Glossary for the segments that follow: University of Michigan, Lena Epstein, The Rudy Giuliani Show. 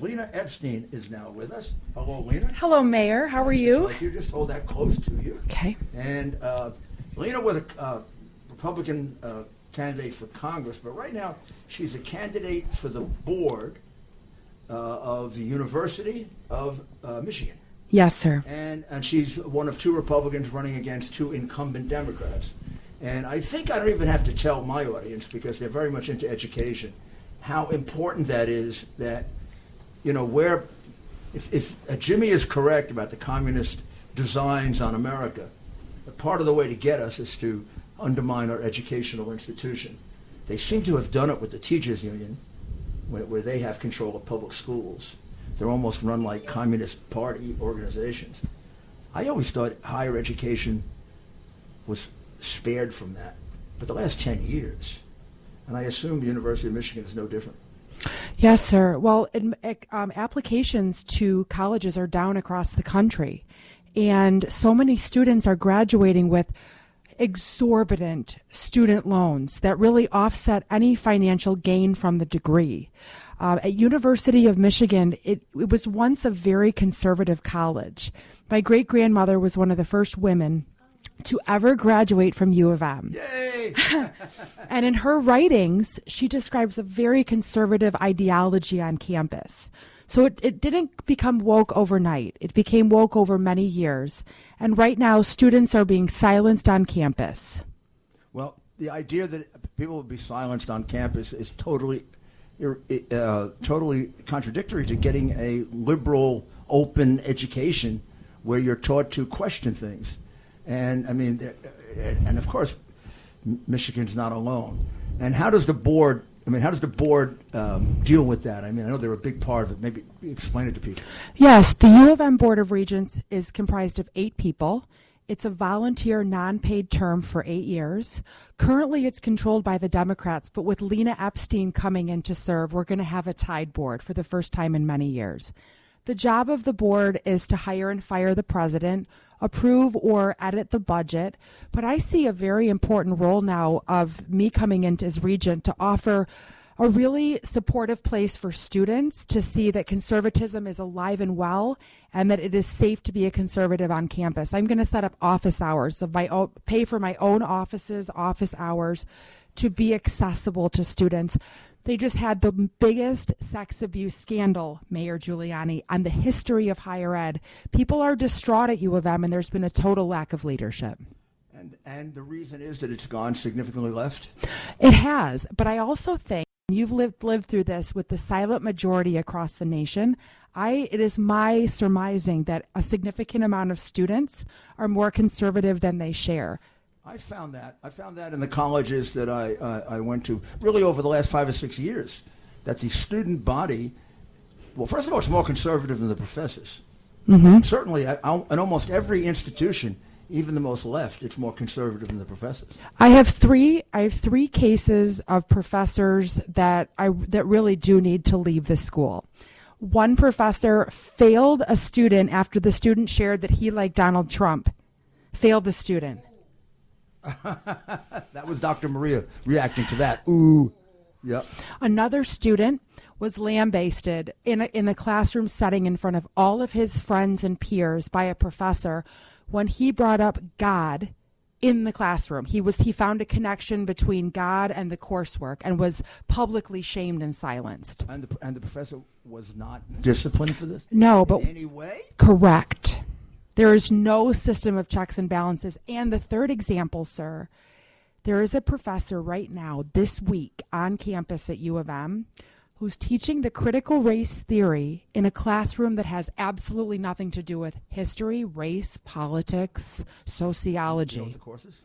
Lena Epstein is now with us. Hello, Lena. Hello, Mayor. How are you? If you just hold that close to you. Okay. And Lena was a Republican candidate for Congress, but right now she's a candidate for the board of the University of Michigan. Yes, sir. And she's one of two Republicans running against two incumbent Democrats. And I think I don't even have to tell my audience, because they're very much into education, how important that is, that you know, where, if Jimmy is correct about the communist designs on America, part of the way to get us is to undermine our educational institution. They seem to have done it with the teachers union, where they have control of public schools. They're almost run like communist party organizations. I always thought higher education was spared from that, but the last 10 years, and I assume the University of Michigan is no different. Yes, sir. Well, applications to colleges are down across the country, and so many students are graduating with exorbitant student loans that really offset any financial gain from the degree. At University of Michigan, it was once a very conservative college. My great-grandmother was one of the first women to ever graduate from U of M. Yay! And in her writings, she describes a very conservative ideology on campus. So it didn't become woke overnight. It became woke over many years. And right now, students are being silenced on campus. Well, the idea that people will be silenced on campus is totally contradictory to getting a liberal, open education where you're taught to question things. And I mean, and of course, Michigan's not alone. And how does the board? I mean, how does the board deal with that? I mean, I know they're a big part of it. Maybe explain it to people. Yes, the U of M Board of Regents is comprised of 8 people. It's a volunteer, non-paid term for 8 years. Currently, it's controlled by the Democrats, but with Lena Epstein coming in to serve, we're going to have a tied board for the first time in many years. The job of the board is to hire and fire the president, approve or edit the budget, but I see a very important role now of me coming in as regent to offer a really supportive place for students to see that conservatism is alive and well, and that it is safe to be a conservative on campus. I'm going to set up office hours of my own, pay for my own office hours to be accessible to students. They just had the biggest sex abuse scandal, Mayor Giuliani, on the history of higher ed. People are distraught at U of M, and there's been a total lack of leadership. And the reason is that it's gone significantly left? It has, but I also think you've lived through this with the silent majority across the nation. It is my surmising that a significant amount of students are more conservative than they share. I found that in the colleges that I went to, really over the last 5 or 6 years, that the student body, well, first of all, it's more conservative than the professors. Mm-hmm. Certainly, in almost every institution, even the most left, it's more conservative than the professors. I have three cases of professors that really do need to leave the school. One professor failed a student after the student shared that he, like Donald Trump, failed the student. That was Dr. Maria reacting to that. Ooh, yep. Another student was lambasted in the classroom setting in front of all of his friends and peers by a professor when he brought up God in the classroom. He found a connection between God and the coursework and was publicly shamed and silenced. And the professor was not disciplined for this? No, but in any way? Correct. There is no system of checks and balances. And the third example, sir, there is a professor right now, this week, on campus at U of M, who's teaching the critical race theory in a classroom that has absolutely nothing to do with history, race, politics, sociology. Do you know what the course is?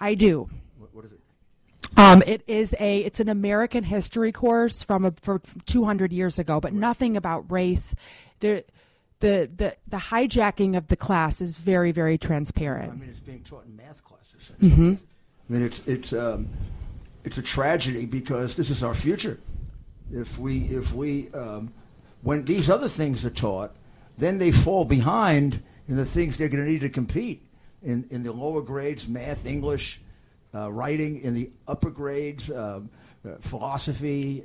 I do. What is it? It's an American history course from 200 years ago, but nothing about race. The hijacking of the class is very, very transparent. I mean, it's being taught in math classes. Mm-hmm. I mean, it's a tragedy because this is our future. If we when these other things are taught, then they fall behind in the things they're going to need to compete in the lower grades, math, English. Writing in the upper grades, philosophy,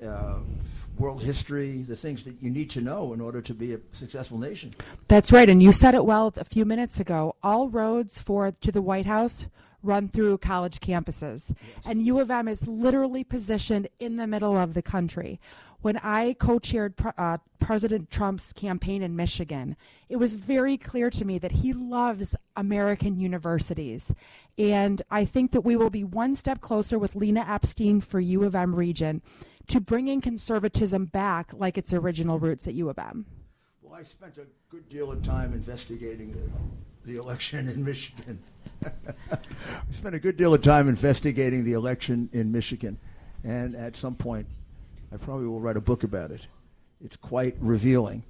world history, the things that you need to know in order to be a successful nation. That's right, and you said it well a few minutes ago. All roads to the White House run through college campuses. Yes. And U of M is literally positioned in the middle of the country. When I co-chaired President Trump's campaign in Michigan, it was very clear to me that he loves American universities. And I think that we will be one step closer with Lena Epstein for U of M Regent to bringing conservatism back like its original roots at U of M. Well, I spent a good deal of time investigating the election in Michigan. I spent a good deal of time investigating the election in Michigan, and at some point I probably will write a book about it. It's quite revealing.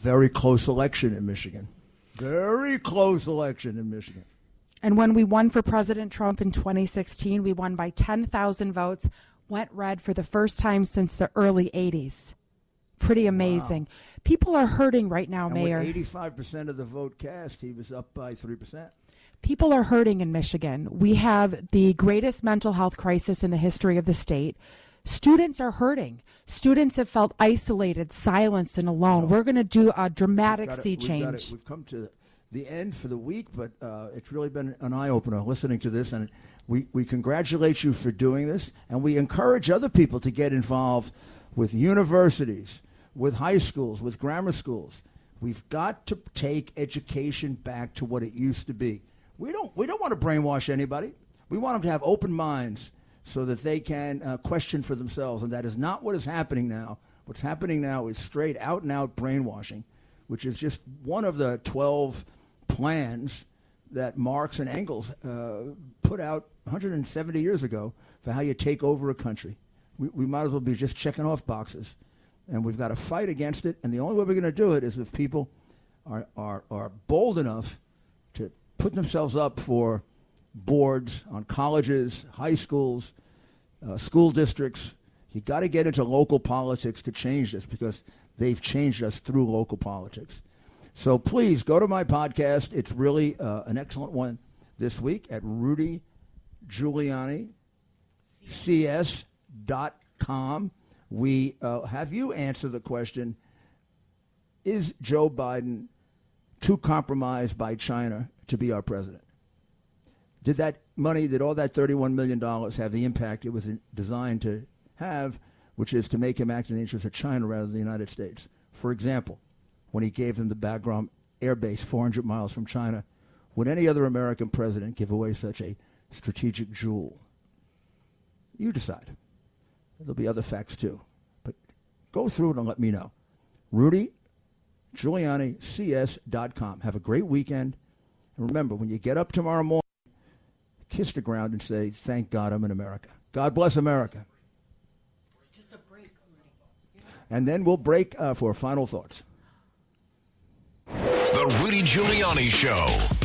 Very close election in Michigan. Very close election in Michigan. And when we won for President Trump in 2016, we won by 10,000 votes, went red for the first time since the early 80s. Pretty amazing. Wow. People are hurting right now, and Mayor. With 85% of the vote cast, he was up by 3%. People are hurting in Michigan. We have the greatest mental health crisis in the history of the state. Students are hurting. Students have felt isolated, silenced, and alone. We're going to do a dramatic sea change. We've come to the end for the week, but it's really been an eye-opener listening to this, and we congratulate you for doing this, and we encourage other people to get involved with universities, with high schools, with grammar schools. We've got to take education back to what it used to be. We don't want to brainwash anybody. We want them to have open minds so that they can question for themselves, and that is not what is happening now. What's happening now is straight out and out brainwashing, which is just one of the 12 plans that Marx and Engels put out 170 years ago for how you take over a country. We might as well be just checking off boxes. And we've got to fight against it. And the only way we're going to do it is if people are bold enough to put themselves up for boards on colleges, high schools, school districts. You got to get into local politics to change this because they've changed us through local politics. So please go to my podcast. It's really an excellent one this week at RudyGiuliani.CS.com. We have you answer the question, is Joe Biden too compromised by China to be our president? Did that money, did all that $31 million have the impact it was designed to have, which is to make him act in the interest of China rather than the United States? For example, when he gave them the Bagram Air Base 400 miles from China, would any other American president give away such a strategic jewel? You decide. There'll be other facts, too. But go through it and let me know. RudyGiuliani.CS.com. Have a great weekend. And remember, when you get up tomorrow morning, kiss the ground and say, thank God I'm in America. God bless America. Just a break. And then we'll break for final thoughts. The Rudy Giuliani Show.